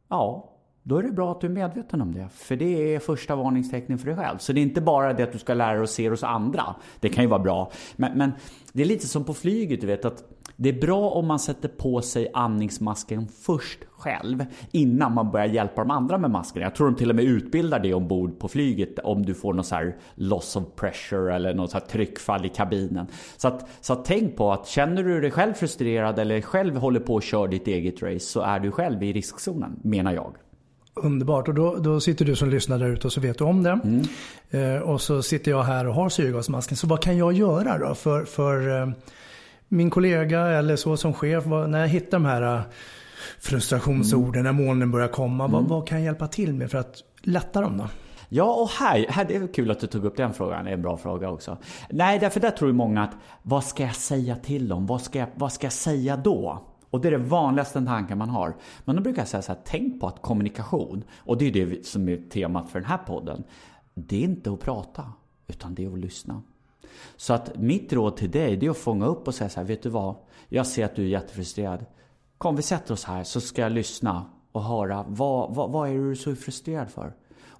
Ja, då är det bra att du är medveten om det. För det är första varningstecknen för dig själv. Så det är inte bara det att du ska lära dig och se hos andra. Det kan ju vara bra. Men det är lite som på flyget, du vet att det är bra om man sätter på sig andningsmasken först själv innan man börjar hjälpa de andra med masken. Jag tror de till och med utbildar det ombord på flyget om du får någon så här loss of pressure eller något så här tryckfall i kabinen. Så att tänk på att känner du dig själv frustrerad eller själv håller på och kör ditt eget race, så är du själv i riskzonen, menar jag. Underbart, och då sitter du som lyssnar där ute och så vet du om det. Och så sitter jag här och har syrgasmasken, så vad kan jag göra då för min kollega eller så som chef, när jag hittar de här frustrationsorden, när molnen börjar komma, vad kan jag hjälpa till med för att lätta dem då? Ja, och här det är kul att du tog upp den frågan, det är en bra fråga också. Nej, därför där tror ju många att vad ska jag säga till dem, vad ska jag säga då? Och det är det vanligaste tanken man har. Men då brukar jag säga så här, tänk på att kommunikation, och det är det som är temat för den här podden, det är inte att prata. utan det är att lyssna. Så att mitt råd till dig, det är att fånga upp och säga så här, vet du vad? Jag ser att du är jättefrustrerad. Kom, vi sätter oss här så ska jag lyssna och höra, vad är du så frustrerad för?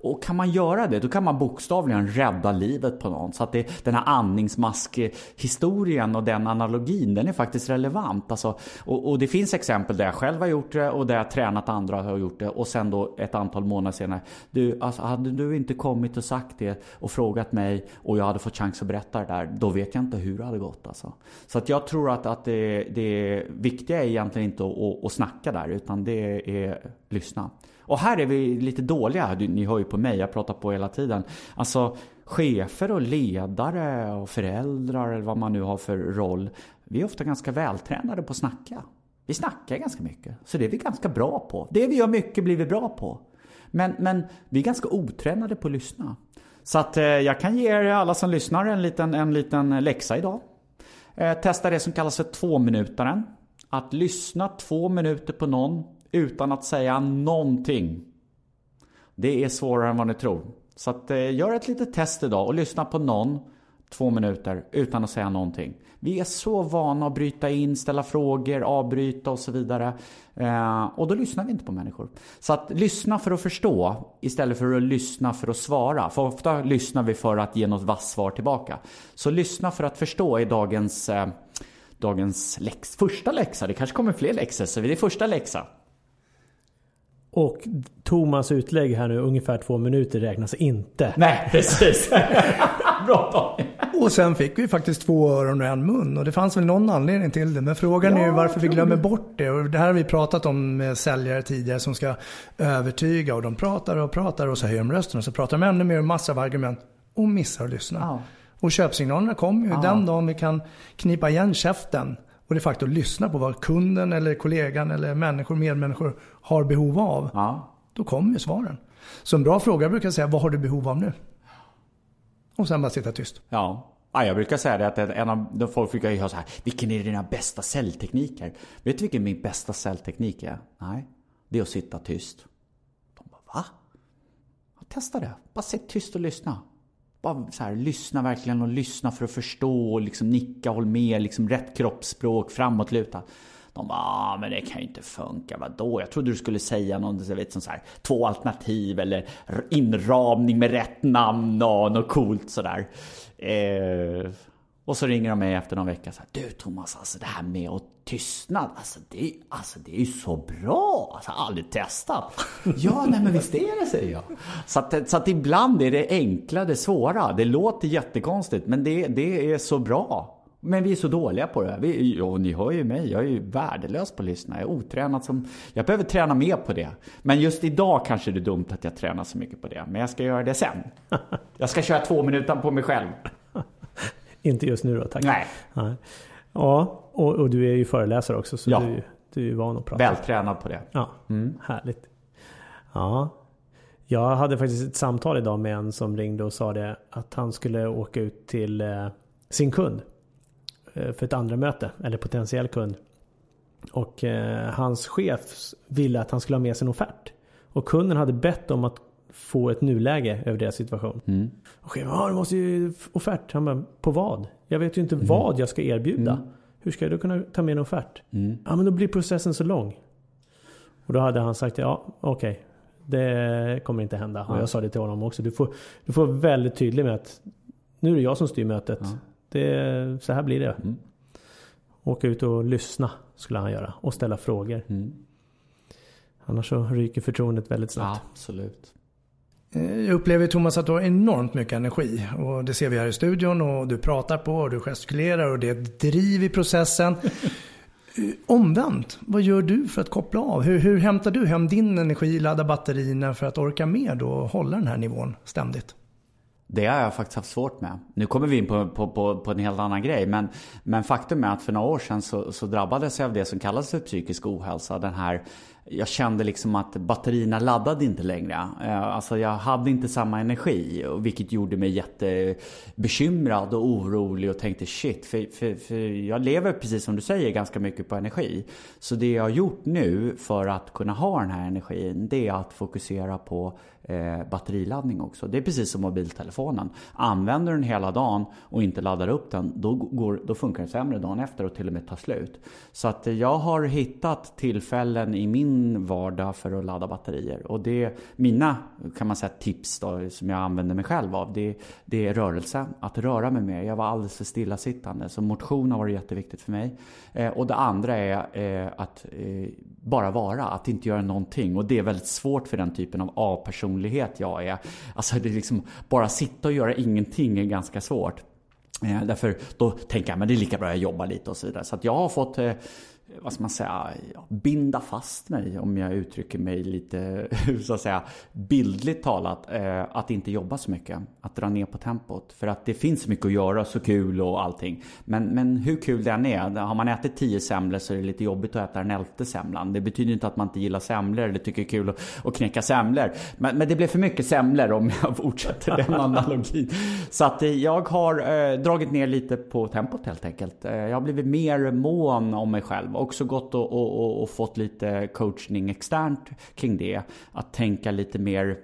Och kan man göra det, då kan man bokstavligen rädda livet på någon. Så att det, den här andningsmask-historien och den analogin, den är faktiskt relevant. Alltså, och det finns exempel där jag själv har gjort det och där jag tränat andra har gjort det. Och sen då ett antal månader senare, hade du inte kommit och sagt det och frågat mig och jag hade fått chans att berätta det där, då vet jag inte hur det hade gått. Alltså. Så att jag tror att det viktiga är egentligen inte att snacka där, utan det är lyssna. Och här är vi lite dåliga, ni hör ju på mig, jag pratar på hela tiden. Alltså chefer och ledare och föräldrar eller vad man nu har för roll, vi är ofta ganska vältränade på att snacka. Vi snackar ganska mycket, så det är vi ganska bra på. Det vi gör mycket blir vi bra på. Men vi är ganska otränade på att lyssna. Så att jag kan ge er alla som lyssnar en liten läxa idag. Testa det som kallas för 2-minutaren. Att lyssna 2 minuter på någon utan att säga någonting. Det är svårare än vad ni tror. Så att, gör ett litet test idag och lyssna på någon 2 minuter utan att säga någonting. Vi är så vana att bryta in, ställa frågor, avbryta och så vidare. Och då lyssnar vi inte på människor. Så att lyssna för att förstå istället för att lyssna för att svara. För ofta lyssnar vi för att ge något vasst svar tillbaka. Så lyssna för att förstå är dagens första läxa. Det kanske kommer fler läxor, så det är första läxa. Och Thomas utlägg här nu, ungefär 2 minuter räknas inte. Nej, precis. Bra. Och sen fick vi faktiskt 2 öron och 1 mun. Och det fanns väl någon anledning till det. Men frågan är ju varför vi glömmer bort det. Och det här har vi pratat om med säljare tidigare som ska övertyga. Och de pratar och så höjer de rösten. Och så pratar de ännu mer om massor av argument. Och missar att lyssna. Ja. Och köpsignalerna kommer ju den dagen vi kan knipa igen käften. Och de facto lyssna på vad kunden eller kollegan eller medmänniskor har behov av. Ja. Då kommer ju svaren. Så en bra fråga brukar jag säga, vad har du behov av nu? Och sen bara sitta tyst. Ja. Ja, jag brukar säga det att en av de folk brukar ju ha så här, vilken är dina bästa säljtekniker? Vet du vilken min bästa säljteknik är? Nej, det är att sitta tyst. De bara, va? Testa det. Bara sitt tyst och lyssna. Bara så här, lyssna verkligen och lyssna för att förstå och liksom nicka, håll med, liksom rätt kroppsspråk, framåtluta. De bara, men det kan ju inte funka, vadå? Jag trodde du skulle säga något, jag vet, som så här, 2 alternativ eller inramning med rätt namn och något coolt sådär. Och så ringer de mig efter någon vecka så här, du Thomas, alltså det här med att tystnad, alltså det är ju så bra, alltså jag har aldrig testat. Ja, nej men visst är det, säger jag. Så att ibland är det enkla, det svåra, det låter jättekonstigt, men det är så bra. Men vi är så dåliga på det. Och ni hör ju mig, jag är ju värdelös på att lyssna. Jag är otränad, jag behöver träna mer på det. Men just idag kanske det är dumt att jag tränar så mycket på det. Men jag ska göra det sen. Jag ska köra 2 minuter på mig själv. Inte just nu då, tack. Nej. Ja, och du är ju föreläsare också. Så du är van att prata. Vältränad på det. Ja, härligt. Ja. Jag hade faktiskt ett samtal idag med en som ringde och sa det att han skulle åka ut till sin kund för ett andra möte, eller potentiell kund. Och hans chef ville att han skulle ha med sig en offert. Och kunden hade bett om att få ett nuläge över deras situation. Mm. Och chefen, du måste ju offert. Han bara, på vad? Jag vet ju inte vad jag ska erbjuda. Mm. Hur ska jag då kunna ta med en offert? Mm. Ja, men då blir processen så lång. Och då hade han sagt, okej. Det kommer inte hända. Och jag sa det till honom också. Du får vara väldigt tydlig med att nu är det jag som styr mötet. Ja. Så här blir det. Mm. Åka ut och lyssna skulle han göra. Och ställa frågor. Mm. Annars så ryker förtroendet väldigt snabbt. Ja, absolut. Jag upplever, Thomas, att du har enormt mycket energi. Och det ser vi här i studion. Och du pratar på och du gestikulerar. Och det är ett driv i processen. Omvänt, vad gör du för att koppla av? Hur hämtar du hem din energi, laddar batterierna för att orka med och hålla den här nivån ständigt? Det har jag faktiskt haft svårt med. Nu kommer vi in på en helt annan grej. Men faktum är att för några år sedan så drabbades jag av det som kallas för psykisk ohälsa. Den här jag kände liksom att batterierna laddade inte längre. Alltså jag hade inte samma energi, vilket gjorde mig jättebekymrad och orolig och tänkte shit, för jag lever precis som du säger ganska mycket på energi. Så det jag har gjort nu för att kunna ha den här energin, det är att fokusera på batteriladdning också. Det är precis som mobiltelefonen. Använder den hela dagen och inte laddar upp den, då funkar den sämre dagen efter och till och med tar slut. Så att jag har hittat tillfällen i min vardag för att ladda batterier. Och det är mina, kan man säga, tips då, som jag använder mig själv av. Det är rörelse, att röra mig mer. Jag var alldeles för stillasittande, så motion har varit jätteviktigt för mig. Och det andra är att bara vara, att inte göra någonting. Och det är väldigt svårt för den typen av A-person jag är. Alltså det är liksom, bara sitta och göra ingenting är ganska svårt. Därför då tänker jag, men det är lika bra att jag jobbar lite och så vidare. Så att jag har fått, vad ska man säga, binda fast mig, om jag uttrycker mig lite så att säga bildligt talat, att inte jobba så mycket, att dra ner på tempot, för att det finns mycket att göra, så kul och allting, men hur kul det än är, har man ätit 10 semlor så är det lite jobbigt att äta den 11:e semlan. Det betyder inte att man inte gillar semlor eller tycker det är kul att knäcka semlor, men det blir för mycket semlor om jag fortsätter den analogin. Så att jag har dragit ner lite på tempot helt enkelt. Jag har blivit mer mån om mig själv, också gått och fått lite coachning externt kring det. Att tänka lite mer,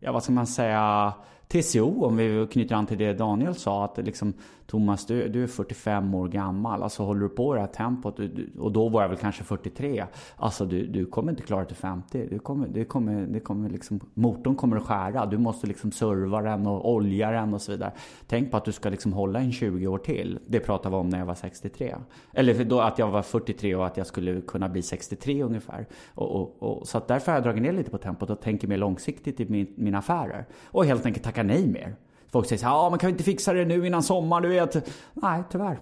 ja vad ska man säga, TCO, om vi knyter an till det Daniel sa, att liksom, Thomas, du är 45 år gammal, alltså håller du på det här tempot, och då var jag väl kanske 43, alltså du kommer inte klara till 50, det kommer liksom, motorn kommer att skära, du måste liksom serva den och olja den och så vidare. Tänk på att du ska liksom hålla en 20 år till. Det pratade vi om när jag var 63, eller då att jag var 43 och att jag skulle kunna bli 63 ungefär, och så att därför har jag dragit ner lite på tempot och tänker mer långsiktigt i mina affärer, och helt enkelt tacka nej mer. Folk säger så här, man kan inte fixa det nu innan sommaren, du vet. Nej, tyvärr.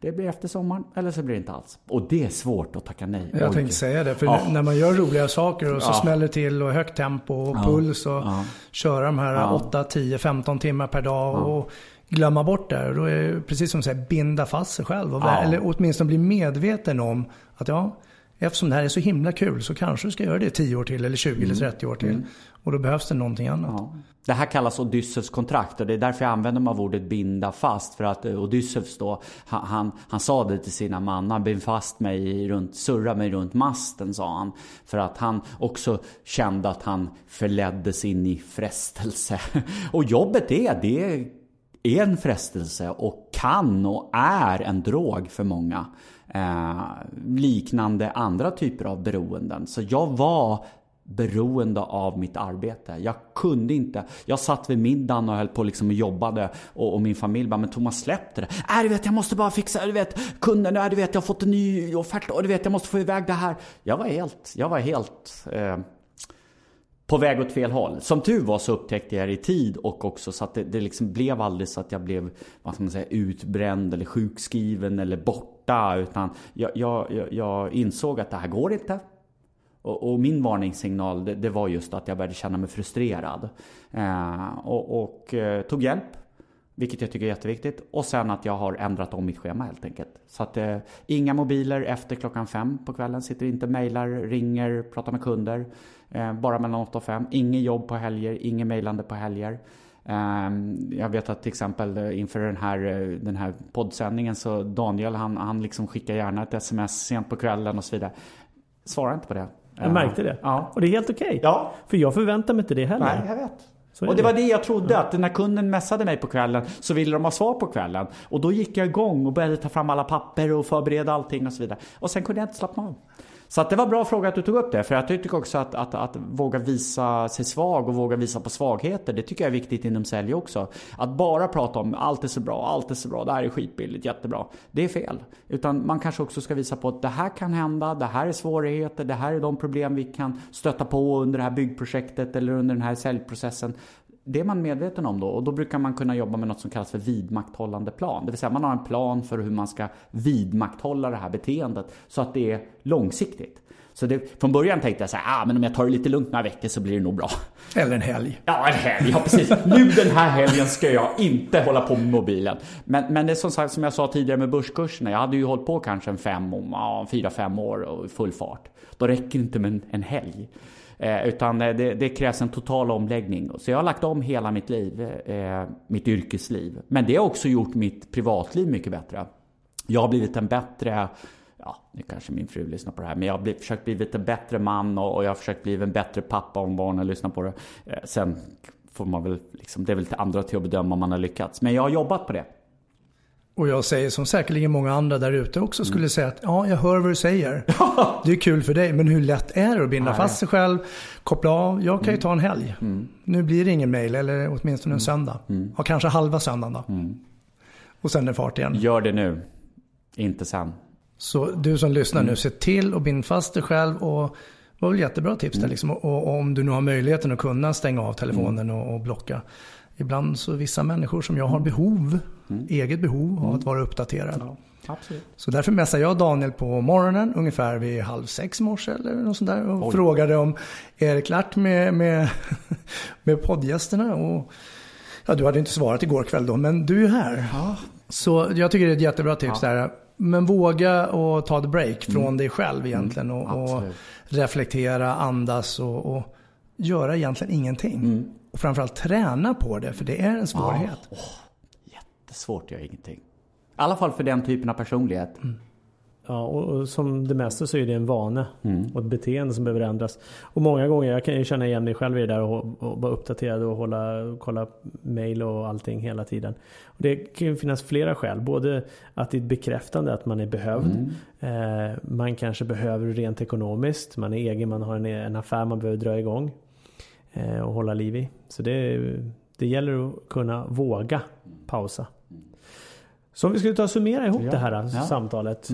Det blir efter sommaren, eller så blir det inte alls. Och det är svårt att tacka nej. Jag tänkte säga det, för när man gör roliga saker och så smäller till och högt tempo och puls och köra de här 8, 10, 15 timmar per dag och glömma bort det. Då är det precis som att säga, binda fast sig själv. Eller åtminstone bli medveten om att eftersom det här är så himla kul så kanske du ska göra det 10 år till eller 20 eller 30 år till. Och då behövs det någonting annat. Det här kallas Odysseus kontrakt, och det är därför jag använder mig av ordet binda fast. För att Odysseus då, han sa det till sina mannar, surra mig runt masten, sa han. För att han också kände att han förleddes in i frestelse. Och jobbet är en frestelse och kan och är en drog för många. Liknande andra typer av beroenden. Så jag var beroende av mitt arbete. Jag kunde inte. Jag satt vid middagen och höll på liksom och jobbade, och min familj bara, men Thomas, släppte det. Du vet, jag måste bara fixa, du vet, kunden, du vet, jag har fått en ny offert, och du vet, jag måste få iväg det här. Jag var helt på väg åt fel håll. Som tur var så upptäckte jag det i tid, och också så att det liksom blev aldrig så att jag blev, vad ska man säga, utbränd eller sjukskriven eller borta, utan jag insåg att det här går inte. Och min varningssignal, det var just att jag började känna mig frustrerad. Och tog hjälp, vilket jag tycker är jätteviktigt. Och sen att jag har ändrat om mitt schema helt enkelt. Så att inga mobiler efter klockan 5 på kvällen. Sitter inte, mejlar, ringer, pratar med kunder. Bara mellan 8 och 5. Inget jobb på helger, inget mejlande på helger. Jag vet att till exempel inför den här poddsändningen så Daniel, han liksom skickar gärna ett sms sent på kvällen och så vidare. Svarar inte på det. Jag märkte det. Ja. Och det är helt okej. Ja. För jag förväntar mig inte det heller. Nej, jag vet. Och det var det jag trodde, att när kunden mässade mig på kvällen så ville de ha svar på kvällen. Och då gick jag igång och började ta fram alla papper och förbereda allting och så vidare. Och sen kunde jag inte slappna av. Så att det var bra fråga att du tog upp det. För jag tycker också att våga visa sig svag och våga visa på svagheter. Det tycker jag är viktigt inom sälj också. Att bara prata om allt är så bra, det här är skitbilligt, jättebra. Det är fel. Utan man kanske också ska visa på att det här kan hända, det här är svårigheter, det här är de problem vi kan stöta på under det här byggprojektet eller under den här säljprocessen. Det är man medveten om då, och då brukar man kunna jobba med något som kallas för vidmakthållande plan. Det vill säga man har en plan för hur man ska vidmakthålla det här beteendet så att det är långsiktigt. Så det, från början tänkte jag så här, men om jag tar det lite lugnt några veckor så blir det nog bra. Eller en helg. Ja, en helg, ja, precis. Nu den här helgen ska jag inte hålla på med mobilen. Men det är som sagt, som jag sa tidigare med börskurserna, jag hade ju hållit på kanske 4-5 år och full fart. Då räcker inte med en helg. Utan det krävs en total omläggning. Så jag har lagt om hela mitt liv, mitt yrkesliv. Men det har också gjort mitt privatliv mycket bättre. Jag har blivit en bättre... Ja, nu kanske min fru lyssnar på det här. Men jag har försökt bli en bättre man och jag har försökt bli en bättre pappa om barnen lyssnar på det. Sen får man väl liksom, det är väl till andra till att bedöma om man har lyckats. Men jag har jobbat på det. Och jag säger som säkerligen många andra där ute också skulle säga att ja, jag hör vad du säger. Det är kul för dig, men hur lätt är det att binda fast sig själv, koppla av? Jag kan ju ta en helg. Nu blir det ingen mejl eller åtminstone en söndag. Ja, kanske halva söndagen då. Och sen är fart igen. Gör det nu, inte sen. Så du som lyssnar nu, se till att binda fast dig själv, och det var väl jättebra tips där liksom. Och om du nu har möjligheten att kunna stänga av telefonen och blocka. Ibland så vissa människor som jag har behov, eget behov av att vara uppdaterad. Ja, absolut. Så därför mässade jag Daniel på morgonen ungefär vid 5:30 morse eller något sånt där och frågade om är det klart med poddgästerna, och ja, du hade inte svarat igår kväll då, men du är här. Ja. Så jag tycker det är ett jättebra tips där. Men våga och ta ett break från dig själv egentligen och reflektera, andas och göra egentligen ingenting. Och framförallt träna på det, för det är en svårighet. Jättesvårt att göra ingenting. I alla fall för den typen av personlighet. Ja, och som det mesta så är det en vana och ett beteende som behöver ändras. Och många gånger, jag kan ju känna igen mig själv i det där och vara uppdaterad och kolla mejl och allting hela tiden. Och det kan ju finnas flera skäl. Både att det är ett bekräftande att man är behövd. Man kanske behöver rent ekonomiskt. Man är egen, man har en affär man behöver dra igång och hålla liv i. Så det gäller att kunna våga pausa. Så om vi skulle ta och summera ihop det här samtalet.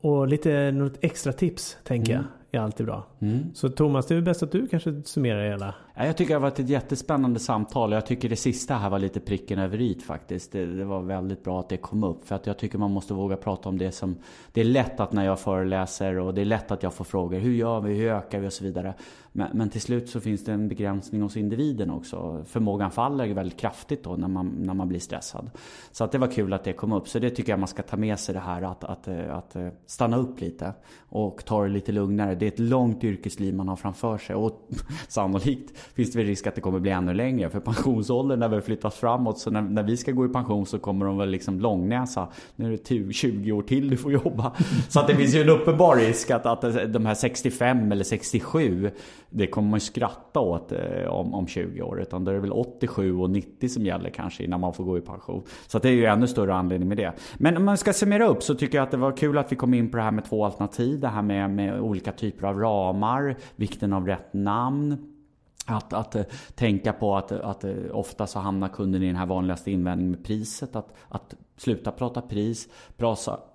Och lite något extra tips tänker jag är alltid bra. Så Thomas, det är bäst att du kanske summerar det hela. Jag tycker det har varit ett jättespännande samtal. Jag tycker det sista här var lite pricken över i faktiskt. Det var väldigt bra att det kom upp. För att jag tycker man måste våga prata om det som... Det är lätt att när jag föreläser och det är lätt att jag får frågor. Hur gör vi? Hur ökar vi? Och så vidare. Men till slut så finns det en begränsning hos individen också. Förmågan faller väldigt kraftigt då när man blir stressad. Så att det var kul att det kom upp. Så det tycker jag man ska ta med sig det här. Att stanna upp lite och ta det lite lugnare. Det är ett långt yrkesliv man har framför sig. Och sannolikt finns det väl risk att det kommer bli ännu längre. För pensionsåldern när vi flyttas framåt. Så när vi ska gå i pension så kommer de väl liksom långnäsa. Nu är det 20 år till du får jobba. Så att det finns ju en uppenbar risk att de här 65 eller 67... Det kommer man ju skratta åt om 20 år. Utan då är det väl 87 och 90 som gäller kanske innan man får gå i pension. Så det är ju ännu större anledning med det. Men om man ska summera upp så tycker jag att det var kul att vi kom in på det här med 2 alternativ. Det här med olika typer av ramar. Vikten av rätt namn. Att tänka på att ofta så hamnar kunden i den här vanligaste invändningen med priset. Att sluta prata pris,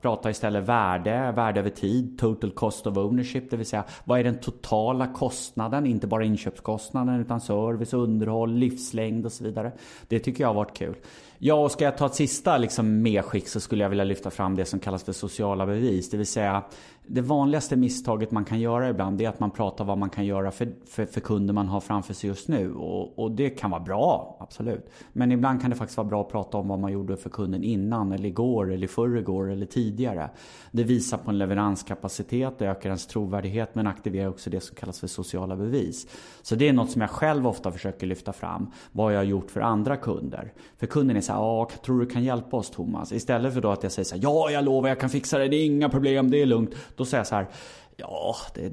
prata istället värde över tid, total cost of ownership, det vill säga vad är den totala kostnaden, inte bara inköpskostnaden utan service, underhåll, livslängd och så vidare. Det tycker jag har varit kul. Ja, och ska jag ta ett sista liksom medskick så skulle jag vilja lyfta fram det som kallas för sociala bevis. Det vill säga, det vanligaste misstaget man kan göra ibland är att man pratar vad man kan göra för kunder man har framför sig just nu. Och det kan vara bra, absolut. Men ibland kan det faktiskt vara bra att prata om vad man gjorde för kunden innan eller igår eller förrgår eller tidigare. Det visar på en leveranskapacitet, det ökar ens trovärdighet men aktiverar också det som kallas för sociala bevis. Så det är något som jag själv ofta försöker lyfta fram. Vad jag har gjort för andra kunder. För kunden är så här, tror du kan hjälpa oss Thomas? Istället för då att jag säger så här, jag lovar jag kan fixa det, det är inga problem, det är lugnt. Då säger jag så här,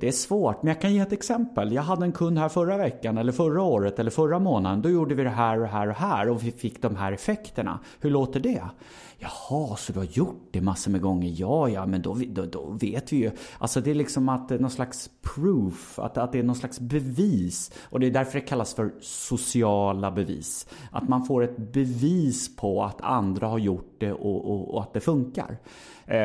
det är svårt men jag kan ge ett exempel. Jag hade en kund här förra veckan eller förra året eller förra månaden. Då gjorde vi det här och här och här och vi fick de här effekterna. Hur låter det? Jaha, så du har gjort det massor med gånger. Ja, men då vet vi ju. Alltså det är liksom att någon slags proof, att det är någon slags bevis. Och det är därför det kallas för sociala bevis. Att man får ett bevis på att andra har gjort gjort det och att det funkar.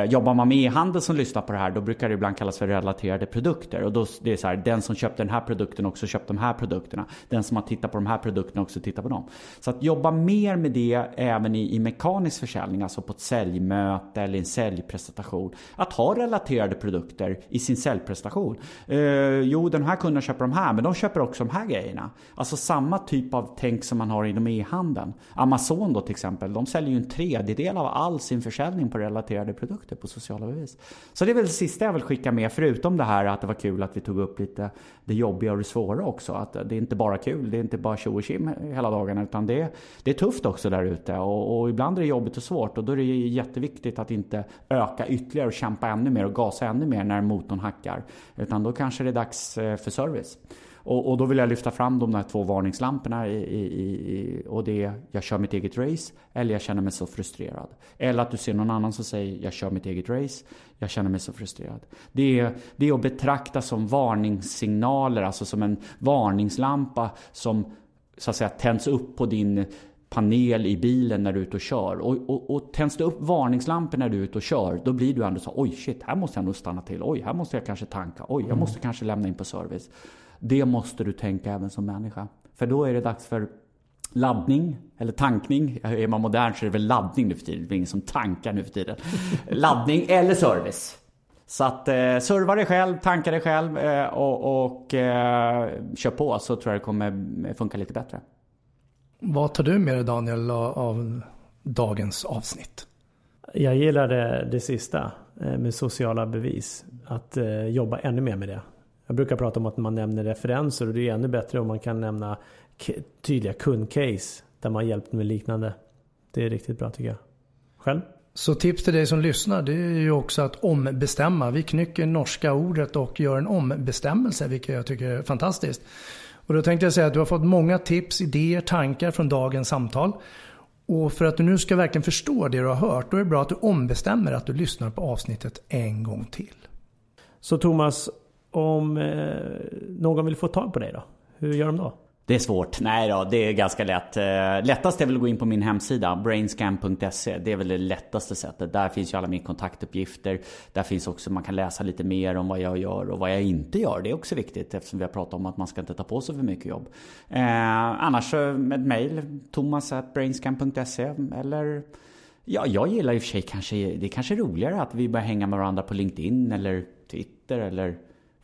Jobbar man med e-handel som lyssnar på det här, då brukar det ibland kallas för relaterade produkter. Och då det är så här, den som köpte den här produkten också köpte de här produkterna. Den som har tittat på de här produkterna också tittar på dem. Så att jobba mer med det även i mekanisk försäljning, alltså på ett säljmöte eller en säljpresentation. Att ha relaterade produkter i sin säljpresentation. Jo, den här kunden köper de här, men de köper också de här grejerna. Alltså samma typ av tänk som man har inom e-handeln. Amazon då till exempel, de säljer ju en tredjedel av all sin försäljning på relaterade produkter på sociala bevis. Så det är väl det sista jag vill skicka med, förutom det här att det var kul att vi tog upp lite det jobbiga och det svåra också. Att det är inte bara kul, det är inte bara tjo och tjim hela dagarna, utan det är tufft också där ute. Och ibland är det jobbigt och svårt, och då är det jätteviktigt att inte öka ytterligare och kämpa ännu mer och gasa ännu mer när motorn hackar. Utan då kanske det är dags för service. Och då vill jag lyfta fram de där två varningslamporna och det är jag kör mitt eget race, eller jag känner mig så frustrerad. Eller att du ser någon annan som säger jag kör mitt eget race, jag känner mig så frustrerad. Det är att betrakta som varningssignaler, alltså som en varningslampa som så att säga tänds upp på din panel i bilen när du är ute och kör. Och tänds du upp varningslampor när du är ute och kör, då blir du ändå så, oj shit, här måste jag nog stanna till, oj här måste jag kanske tanka, oj jag måste kanske lämna in på service. Det måste du tänka även som människa. För då är det dags för laddning eller tankning. Är man modern så är det väl laddning nu för tiden. Det är ingen som tankar nu för tiden. Laddning eller service. Så att serva dig själv, tanka dig själv och kör på, så tror jag det kommer funka lite bättre. Vad tar du med dig, Daniel, av dagens avsnitt? Jag gillar det sista med sociala bevis. Att jobba ännu mer med det. Jag brukar prata om att man nämner referenser, och det är ännu bättre om man kan nämna tydliga kundcase där man hjälpt med liknande. Det är riktigt bra tycker jag. Själv? Så tips till dig som lyssnar, det är ju också att ombestämma. Vi knycker norska ordet och gör en ombestämmelse, vilket jag tycker är fantastiskt. Och då tänkte jag säga att du har fått många tips, idéer, tankar från dagens samtal. Och för att du nu ska verkligen förstå det du har hört, då är det bra att du ombestämmer att du lyssnar på avsnittet en gång till. Så Thomas, om någon vill få tag på dig då, hur gör de då? Det är svårt. Nej då, det är ganska lätt. Lättast är väl att gå in på min hemsida, brainscan.se. Det är väl det lättaste sättet. Där finns ju alla mina kontaktuppgifter. Där finns också, man kan läsa lite mer om vad jag gör och vad jag inte gör. Det är också viktigt eftersom vi har pratat om att man ska inte ta på sig för mycket jobb. Annars med mejl, thomas@brainscan.se, eller... Ja, jag gillar i och för sig kanske, det är kanske roligare att vi börjar hänga med varandra på LinkedIn eller Twitter eller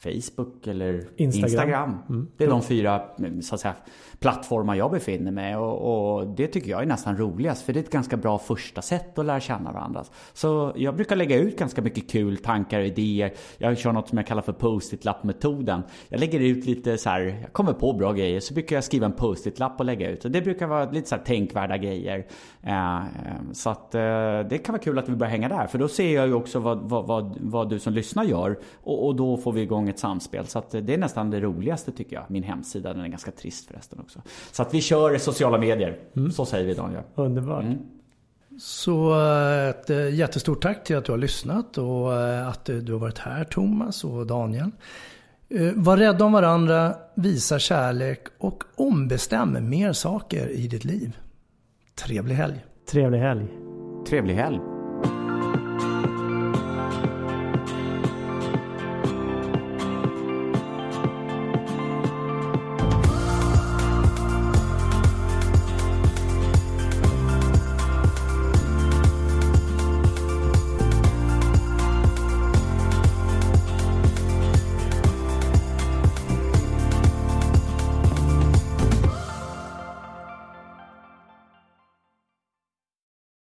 Facebook eller Instagram. Det är de 4 så att säga, plattformar jag befinner mig, och det tycker jag är nästan roligast, för det är ett ganska bra första sätt att lära känna varandra. Så jag brukar lägga ut ganska mycket kul tankar och idéer. Jag kör något som jag kallar för post-it-lapp-metoden. Jag lägger ut lite så här, jag kommer på bra grejer, så brukar jag skriva en post-it-lapp och lägga ut. Och det brukar vara lite så här tänkvärda grejer. Så att det kan vara kul att vi börjar hänga där, för då ser jag ju också vad du som lyssnar gör, och då får vi igång ett samspel. Så att det är nästan det roligaste tycker jag. Min hemsida, den är ganska trist förresten också. Så att vi kör sociala medier. Så säger vi, Daniel. Underbart. Så ett jättestort tack till att du har lyssnat och att du har varit här, Thomas och Daniel. Var rädda om varandra, visa kärlek och ombestäm mer saker i ditt liv. Trevlig helg. Trevlig helg. Trevlig helg.